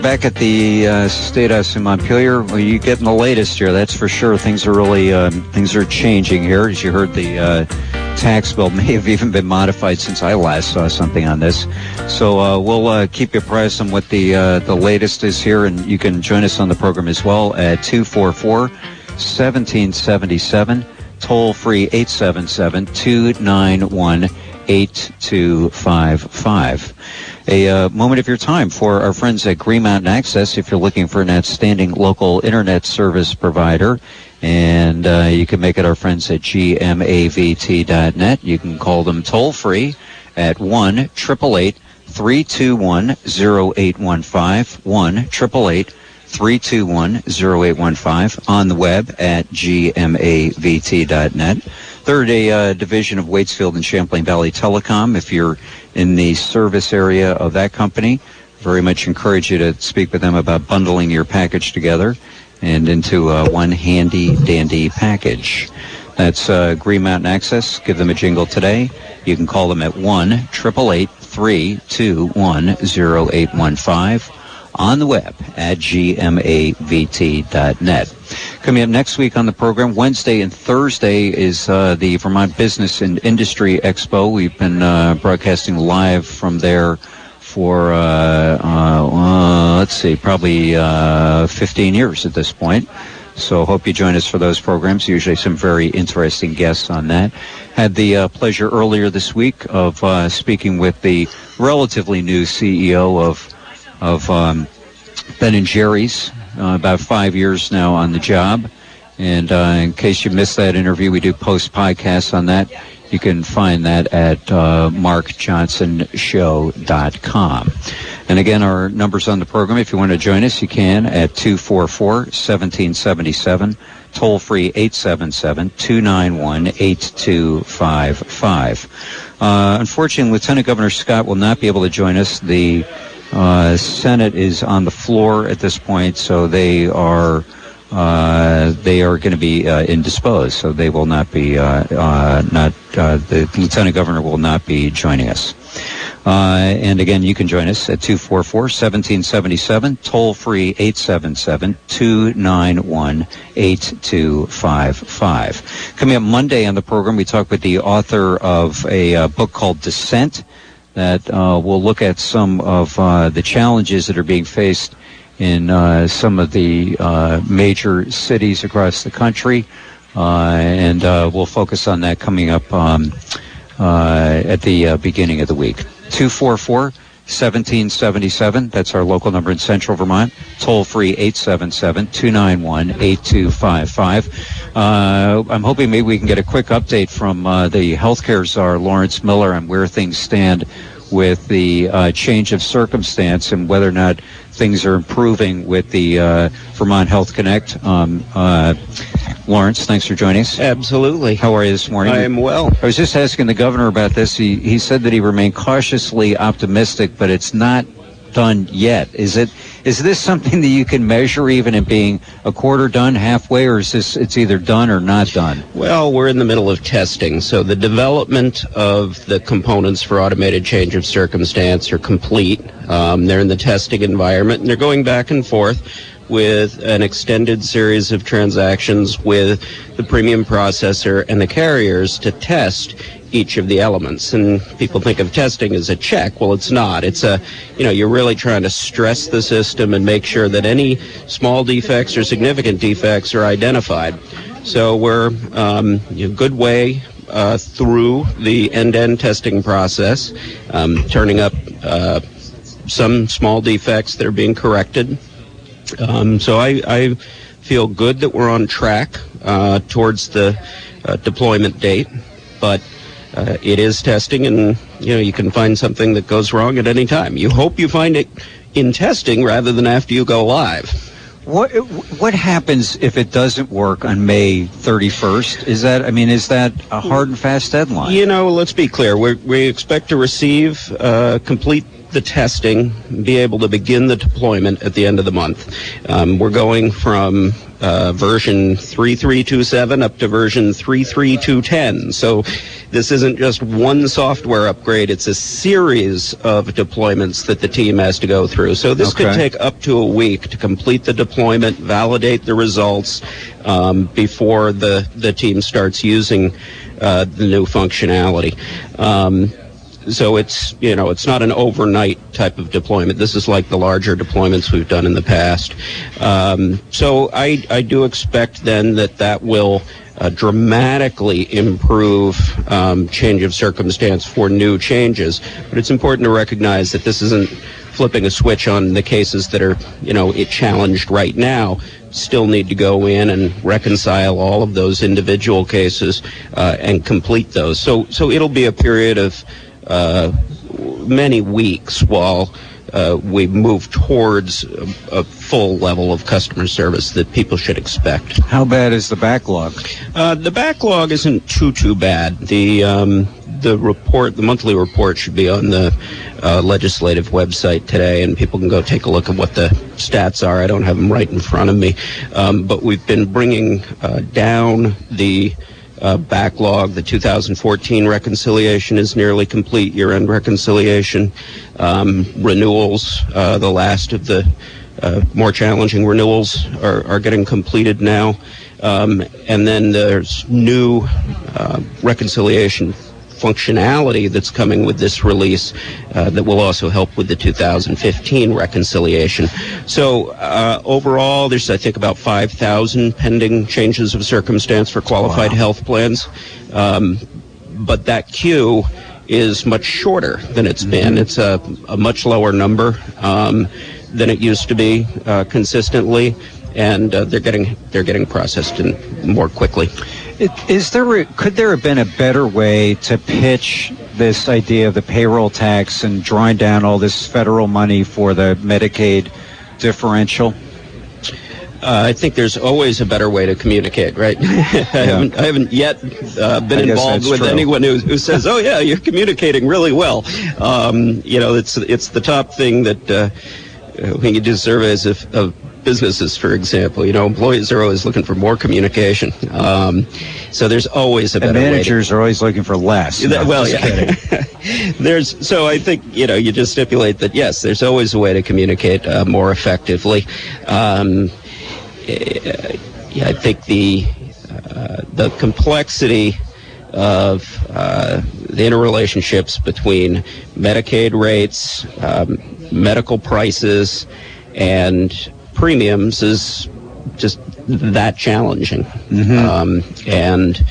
back at the Statehouse in Montpelier. Well, you're getting the latest here, that's for sure. Things are really things are changing here. As you heard, the tax bill may have even been modified since I last saw something on this. So we'll keep you apprised on what the latest is here, and you can join us on the program as well at 244-1777, toll free 877-291-8255. A moment of your time for our friends at Green Mountain Access. If you're looking for an outstanding local internet service provider, and you can make it our friends at gmavt.net. You can call them toll free at 1-888-321-0815, 1-888-321-0815, on the web at gmavt.net. Third, a division of Waitsfield and Champlain Valley Telecom. If you're in the service area of that company, very much encourage you to speak with them about bundling your package together and into one handy dandy package. That's Green Mountain Access. Give them a jingle today. You can call them at 1-888-321-0815, on the web at gmavt.net. Coming up next week on the program, Wednesday and Thursday is the Vermont Business and Industry Expo. We've been broadcasting live from there for, let's see, probably 15 years at this point. So hope you join us for those programs. Usually some very interesting guests on that. Had the pleasure earlier this week of speaking with the relatively new CEO of Ben & Jerry's, about 5 years now on the job. And in case you missed that interview, we do post podcasts on that. You can find that at markjohnsonshow.com. And again, our numbers on the program, if you want to join us, you can at 244-1777, toll free 877-291-8255. Unfortunately, Lieutenant Governor Scott will not be able to join us. The Senate is on the floor at this point, so they are going to be indisposed, so they will not be the Lieutenant Governor will not be joining us. And again, you can join us at 244-1777, toll free 877-291-8255. Coming up Monday on the program, we talk with the author of a book called Dissent, that we'll look at some of the challenges that are being faced in some of the major cities across the country, and we'll focus on that coming up at the beginning of the week. 244-1777, that's our local number in Central Vermont, toll free 877-291-8255. I'm hoping maybe we can get a quick update from the healthcare czar, Lawrence Miller, on where things stand with the change of circumstance and whether or not things are improving with the Vermont Health Connect. Lawrence, thanks for joining us. Absolutely. How are you this morning? I am well. I was just asking the governor about this. He said that he remained cautiously optimistic, but it's not done yet. Is this something that you can measure, even in being a quarter done, halfway, or is this, it's either done or not done? Well, we're in the middle of testing, so the development of the components for automated change of circumstance are complete. They're in the testing environment, and they're going back and forth with an extended series of transactions with the premium processor and the carriers to test each of the elements. And people think of testing as a check. Well, it's not. It's a, you know, you're really trying to stress the system and make sure that any small defects or significant defects are identified. So we're a good way through the end-to-end testing process, turning up some small defects that are being corrected. So I feel good that we're on track towards the deployment date, but it is testing, and you know, you can find something that goes wrong at any time. You hope you find it in testing rather than after you go live. What happens if it doesn't work on May 31st? Is that a hard and fast deadline? You know, let's be clear. We expect to receive complete the testing, be able to begin the deployment at the end of the month. We're going from version 3327 up to version 33210. So this isn't just one software upgrade. It's a series of deployments that the team has to go through. So this could take up to a week to complete the deployment, validate the results before the team starts using the new functionality. So it's, you know, it's not an overnight type of deployment. This is like the larger deployments we've done in the past. So I do expect then that will dramatically improve change of circumstance for new changes. But it's important to recognize that this isn't flipping a switch on the cases that are, you know, challenged right now. Still need to go in and reconcile all of those individual cases and complete those. So it'll be a period of many weeks while we move towards a full level of customer service that people should expect. How bad is the backlog? The backlog isn't too bad. The report, the monthly report, should be on the legislative website today, and people can go take a look at what the stats are. I don't have them right in front of me, but we've been bringing down the backlog. The 2014 reconciliation is nearly complete, year-end reconciliation. Renewals, the last of the more challenging renewals are getting completed now. And then there's new reconciliation functionality that's coming with this release that will also help with the 2015 reconciliation. So overall, there's, I think, about 5,000 pending changes of circumstance for qualified health plans. But that queue is much shorter than it's been. It's a much lower number than it used to be consistently. And they're getting processed more quickly. Could there have been a better way to pitch this idea of the payroll tax and drawing down all this federal money for the Medicaid differential? I think there's always a better way to communicate, right? I haven't yet been involved with anyone who says, "Oh yeah, you're communicating really well." You know, it's the top thing that when you do surveys of businesses, for example, you know, employees are always looking for more communication. So there's always a better way. And managers are always looking for less. So I think, you know, you just stipulate that, yes, there's always a way to communicate more effectively. I think the complexity of the interrelationships between Medicaid rates, medical prices, and premiums is just that challenging. And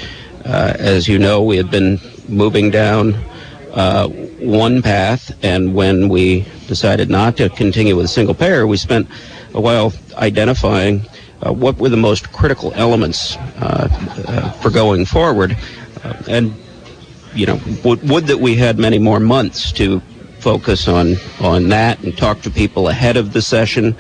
as you know, we have been moving down one path, and when we decided not to continue with a single payer, we spent a while identifying what were the most critical elements for going forward. And, you know, would that we had many more months to focus on that and talk to people ahead of the session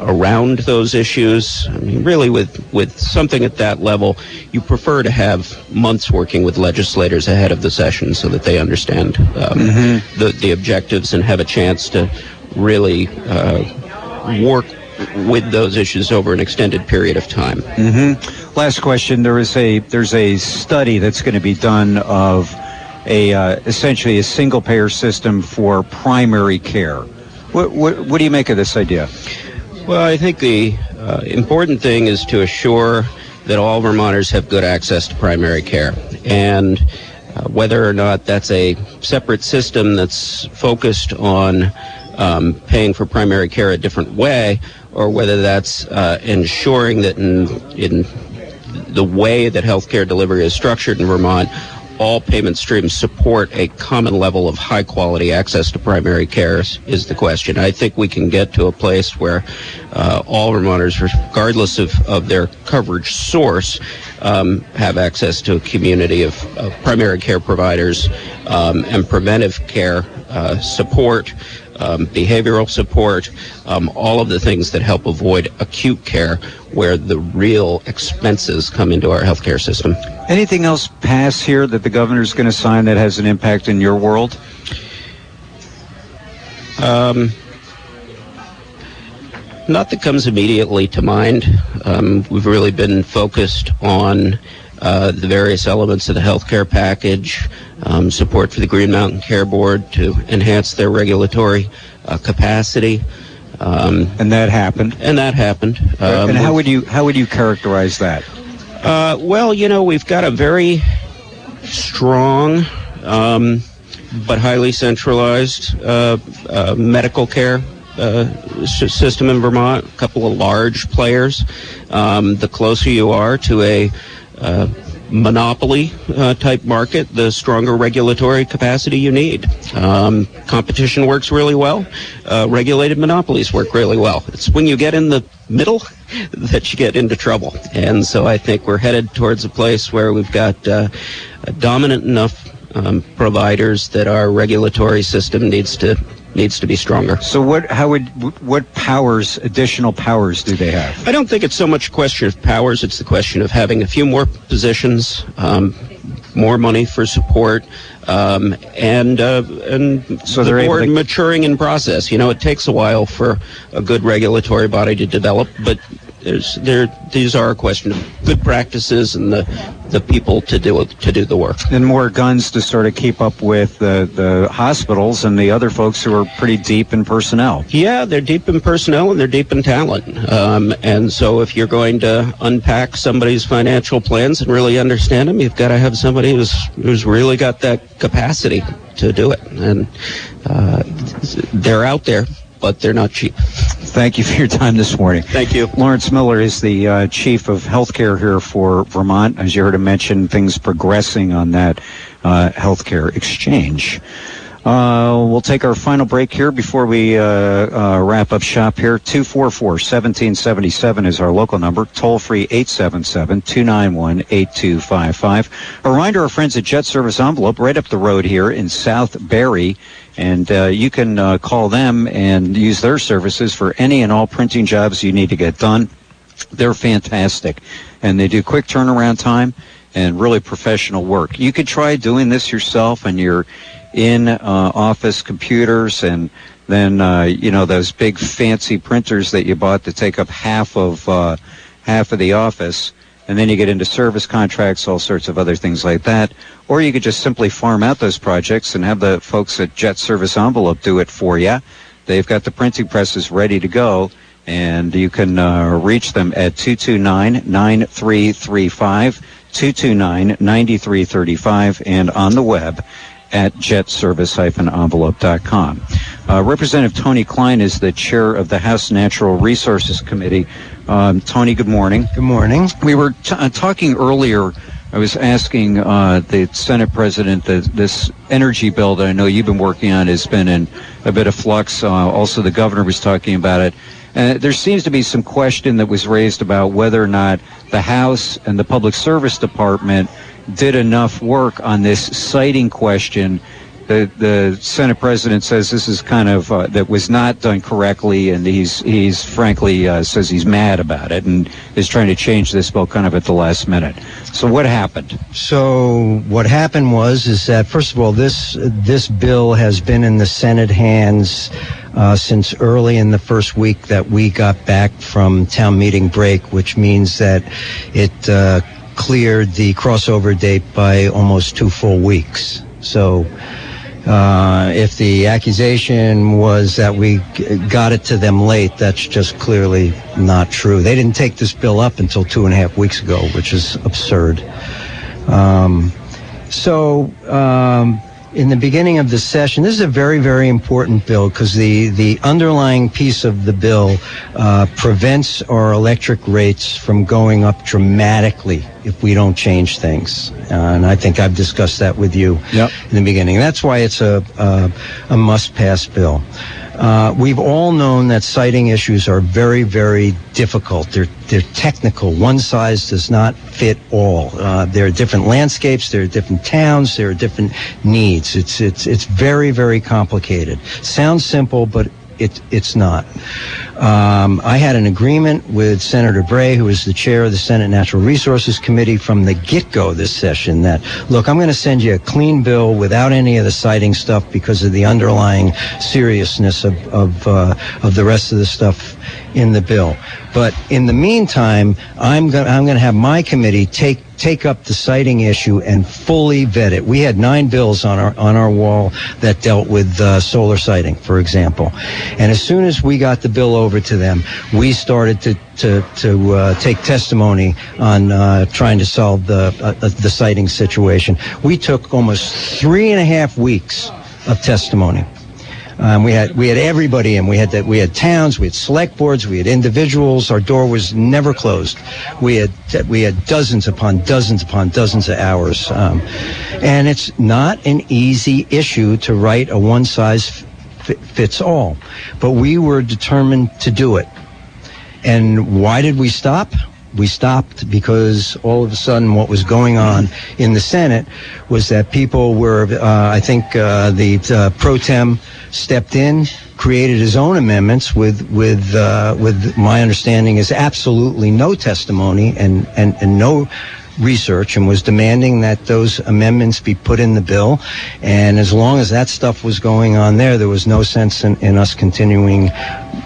around those issues. I mean, really, with something at that level, you prefer to have months working with legislators ahead of the session so that they understand the objectives and have a chance to really work with those issues over an extended period of time. Last question. There's a study that's going to be done of essentially a single-payer system for primary care. What do you make of this idea? Well, I think the important thing is to assure that all Vermonters have good access to primary care. And whether or not that's a separate system that's focused on paying for primary care a different way, or whether that's ensuring that in the way that healthcare delivery is structured in Vermont, all payment streams support a common level of high-quality access to primary care is the question. I think we can get to a place where all Vermonters, regardless of their coverage source, have access to a community of primary care providers and preventive care support, behavioral support, all of the things that help avoid acute care where the real expenses come into our healthcare system. Anything else pass here that the governor's going to sign that has an impact in your world? Not that comes immediately to mind. We've really been focused on the various elements of the healthcare package, support for the Green Mountain Care Board to enhance their regulatory capacity. And that happened. And how would you characterize that? Well, you know, we've got a very strong but highly centralized medical care system in Vermont. A couple of large players. The closer you are to a monopoly type market, the stronger regulatory capacity you need. Competition works really well. Regulated monopolies work really well. It's when you get in the middle that you get into trouble. And so I think we're headed towards a place where we've got dominant enough providers that our regulatory system needs to be stronger. So what powers, additional powers, do they have? I don't think it's so much a question of powers. It's the question of having a few more positions, more money for support, and so the board maturing in process. You know, it takes a while for a good regulatory body to develop, but these are a question of good practices and the people to do the work, and more guns to sort of keep up with the hospitals and the other folks who are pretty deep in personnel. Yeah, they're deep in personnel and they're deep in talent. And so if you're going to unpack somebody's financial plans and really understand them, you've got to have somebody who's really got that capacity to do it. And they're out there, but they're not cheap. Thank you for your time this morning. Thank you. Lawrence Miller is the chief of healthcare here for Vermont. As you heard him mention, things progressing on that healthcare exchange. We'll take our final break here before we wrap up shop here. 244-1777 is our local number. Toll free 877-291-8255. A reminder, our friends at Jet Service Envelope right up the road here in South Barry. And you can call them and use their services for any and all printing jobs you need to get done. They're fantastic. And they do quick turnaround time and really professional work. You could try doing this yourself on your in-office computers, and then, you know, those big fancy printers that you bought that take up half of the office. And then you get into service contracts, all sorts of other things like that. Or you could just simply farm out those projects and have the folks at Jet Service Envelope do it for you. They've got the printing presses ready to go, and you can reach them at 229-9335, 229-9335, and on the web at jetservice-envelope.com. Representative Tony Klein is the chair of the House Natural Resources Committee. Tony, good morning. Good morning. We were talking earlier. I was asking the Senate president that this energy bill that I know you've been working on has been in a bit of flux. Also, the governor was talking about it. There seems to be some question that was raised about whether or not the House and the Public Service Department did enough work on this siting question. The Senate president says this is kind of that was not done correctly, and he's frankly says he's mad about it and is trying to change this bill kind of at the last minute. So what happened? So what happened was that, first of all, this bill has been in the Senate hands since early in the first week that we got back from town meeting break, which means that it cleared the crossover date by almost 2 full weeks. So if the accusation was that we got it to them late, that's just clearly not true. They didn't take this bill up until 2.5 weeks ago, which is absurd. In the beginning of the session, this is a very, very important bill because the underlying piece of the bill prevents our electric rates from going up dramatically if we don't change things. And I think I've discussed that with you in the beginning. That's why it's a must-pass bill. We've all known that siting issues are very, very difficult. They're technical. One size does not fit all. There are different landscapes. There are different towns. There are different needs. It's very, very complicated. Sounds simple, but it's not. I had an agreement with Senator Bray, who is the chair of the Senate Natural Resources Committee, from the get-go this session that, look, I'm going to send you a clean bill without any of the citing stuff because of the underlying seriousness of the rest of the stuff in the bill. But in the meantime, I'm going to have my committee take up the citing issue and fully vet it. We had 9 bills on our wall that dealt with solar citing, for example. And as soon as we got the bill over to them, we started to take testimony on trying to solve the citing situation. We took almost 3.5 weeks of testimony. We had everybody in. We had towns, we had select boards, we had individuals. Our door was never closed. We had dozens upon dozens upon dozens of hours. And it's not an easy issue to write a one size fits all, but we were determined to do it. And why did we stop? We stopped because all of a sudden what was going on in the Senate was that people were, the pro tem stepped in, created his own amendments with my understanding is absolutely no testimony and no research, and was demanding that those amendments be put in the bill. And as long as that stuff was going on there was no sense in us continuing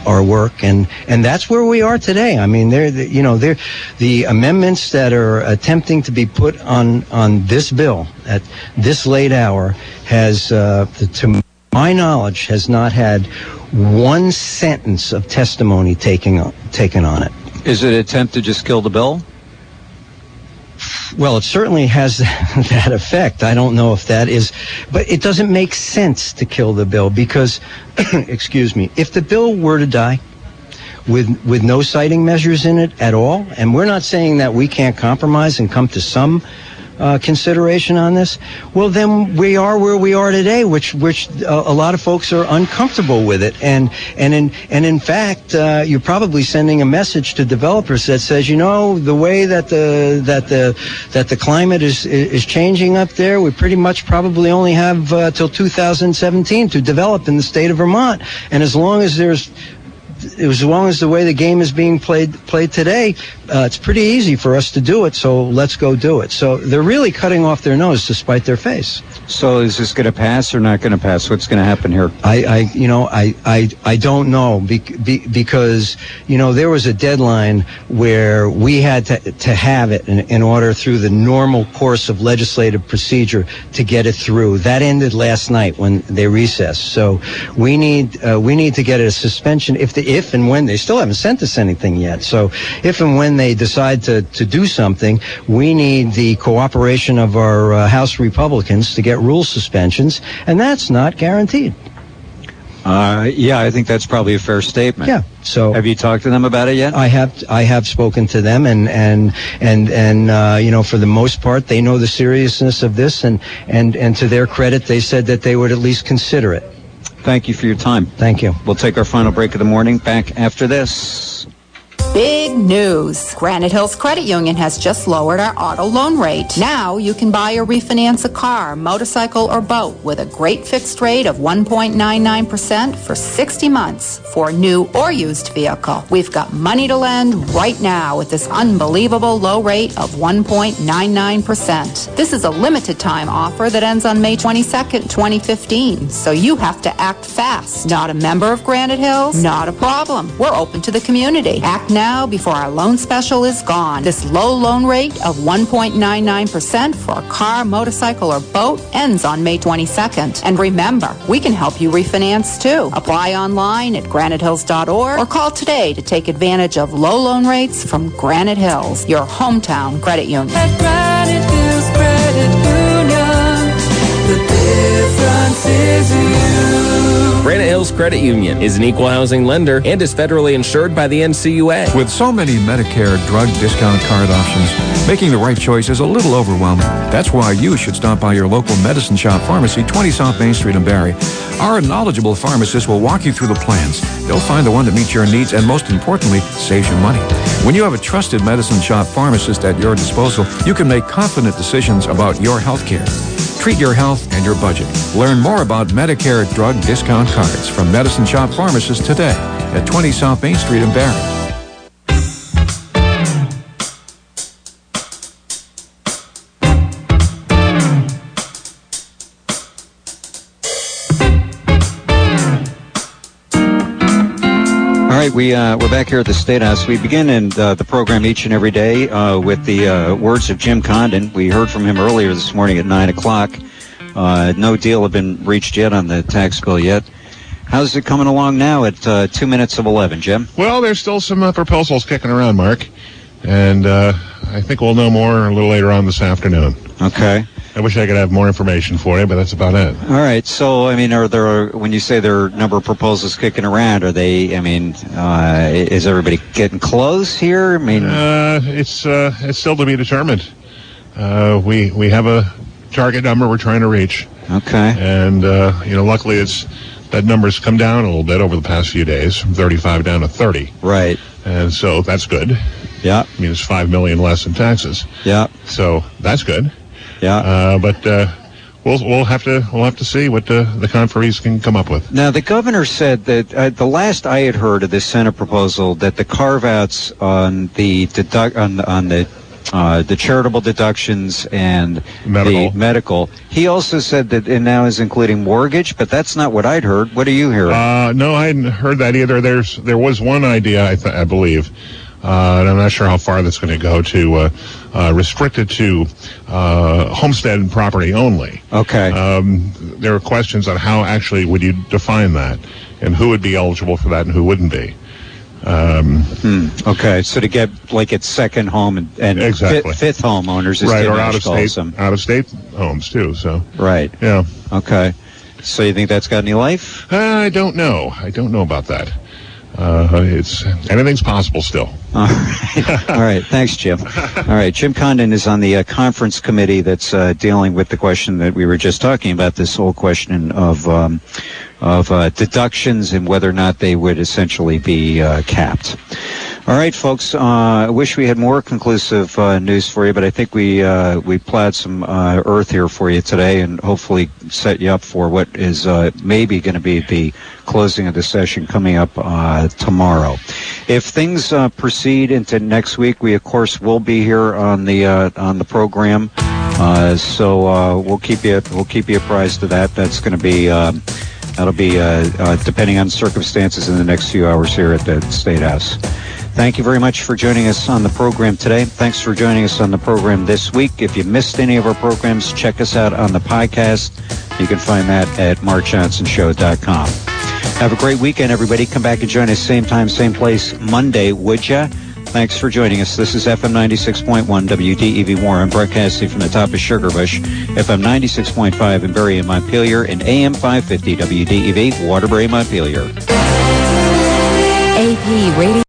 our work. And that's where we are today. I mean, the amendments that are attempting to be put on this bill at this late hour has, to my knowledge, has not had one sentence of testimony taken on it. Is it an attempt to just kill the bill? Well, it certainly has that effect. I don't know if that is, but it doesn't make sense to kill the bill because, excuse me, if the bill were to die with no citing measures in it at all, and we're not saying that we can't compromise and come to some consideration on this, well, then we are where we are today, which a lot of folks are uncomfortable with it, and in fact you're probably sending a message to developers that says, you know, the way that the climate is changing up there, we pretty much probably only have till 2017 to develop in the state of Vermont, and as long as the way the game is being played today, it's pretty easy for us to do it, so let's go do it. So they're really cutting off their nose to spite their face. So is this going to pass or not going to pass? What's going to happen here? I don't know because, you know, there was a deadline where we had to have it in order through the normal course of legislative procedure to get it through. That ended last night when they recessed. So we need to get a suspension if and when they still haven't sent us anything yet. So if and when they decide to do something, we need the cooperation of our House Republicans to get rule suspensions, and that's not guaranteed. Yeah, I think that's probably a fair statement. Yeah. So, have you talked to them about it yet? I have spoken to them, and you know, for the most part, they know the seriousness of this, and to their credit, they said that they would at least consider it. Thank you for your time. Thank you. We'll take our final break of the morning. Back after this. Big news. Granite Hills Credit Union has just lowered our auto loan rate. Now you can buy or refinance a car, motorcycle, or boat with a great fixed rate of 1.99% for 60 months for a new or used vehicle. We've got money to lend right now at this unbelievable low rate of 1.99%. This is a limited time offer that ends on May 22nd, 2015, so you have to act fast. Not a member of Granite Hills? Not a problem. We're open to the community. Act now before our loan special is gone. This low loan rate of 1.99% for a car, motorcycle, or boat ends on May 22nd. And remember, we can help you refinance too. Apply online at granitehills.org or call today to take advantage of low loan rates from Granite Hills, your hometown credit union. At Granite Hills Credit Union, the difference is you. Granite Hills Credit Union is an equal housing lender and is federally insured by the NCUA. With so many Medicare drug discount card options, making the right choice is a little overwhelming. That's why you should stop by your local Medicine Shop pharmacy, 20 South Main Street in Barrie. Our knowledgeable pharmacist will walk you through the plans. They'll find the one that meets your needs and, most importantly, saves you money. When you have a trusted Medicine Shop pharmacist at your disposal, you can make confident decisions about your health care. Treat your health and your budget. Learn more about Medicare drug discount cards from Medicine Shop pharmacists today at 20 South Main Street in Barron. All right, we're back here at the Statehouse. We begin the program each and every day with the words of Jim Condon. We heard from him earlier this morning at 9 o'clock. No deal had been reached yet on the tax bill yet. How's it coming along now at 2 minutes of 11, Jim? Well, there's still some proposals kicking around, Mark. And I think we'll know more a little later on this afternoon. Okay. I wish I could have more information for you, but that's about it. All right. So, I mean, are there, when you say there are a number of proposals kicking around, are they, I mean, is everybody getting close here? I mean, it's still to be determined. We have a target number we're trying to reach. Okay. And, luckily that number's come down a little bit over the past few days, from 35 down to 30. Right. And so that's good. Yeah. I mean, it's $5 million less in taxes. Yeah. So that's good. Yeah, but we'll have to see what the conferees can come up with. Now, the governor said that the last I had heard of this Senate proposal that the carve-outs on the charitable deductions and the medical. He also said that it now is including mortgage, but that's not what I'd heard. What are you hearing? No, I hadn't heard that either. There was one idea I believe. And I'm not sure how far that's going to go to, restricted to homestead property only. Okay. There are questions on how actually would you define that and who would be eligible for that and who wouldn't be. Okay, so to get like its second home and exactly. fifth home owners. Is right, or out-of-state homes too. So. Right. Yeah. Okay. So you think that's got any life? I don't know. I don't know about that. It's anything's possible still. All right. All right. Thanks, Jim. All right. Jim Condon is on the conference committee that's dealing with the question that we were just talking about, this whole question of deductions and whether or not they would essentially be capped. All right, folks. I wish we had more conclusive news for you, but I think we plowed some earth here for you today and hopefully set you up for what is maybe going to be the closing of the session coming up tomorrow. If things proceed into next week, we of course will be here on the program, so we'll keep you apprised of that. That's going to be that'll be depending on circumstances in the next few hours here at the Statehouse. Thank you very much for joining us on the program today. Thanks for joining us on the program this week. If you missed any of our programs, check us out on the podcast. You can find that at markjohnsonshow.com. Have a great weekend, everybody. Come back and join us same time, same place Monday, would ya? Thanks for joining us. This is FM 96.1 WDEV Warren, broadcasting from the top of Sugarbush, FM 96.5 in Berry and Montpelier, and AM 550 WDEV Waterbury, Montpelier. AP Radio.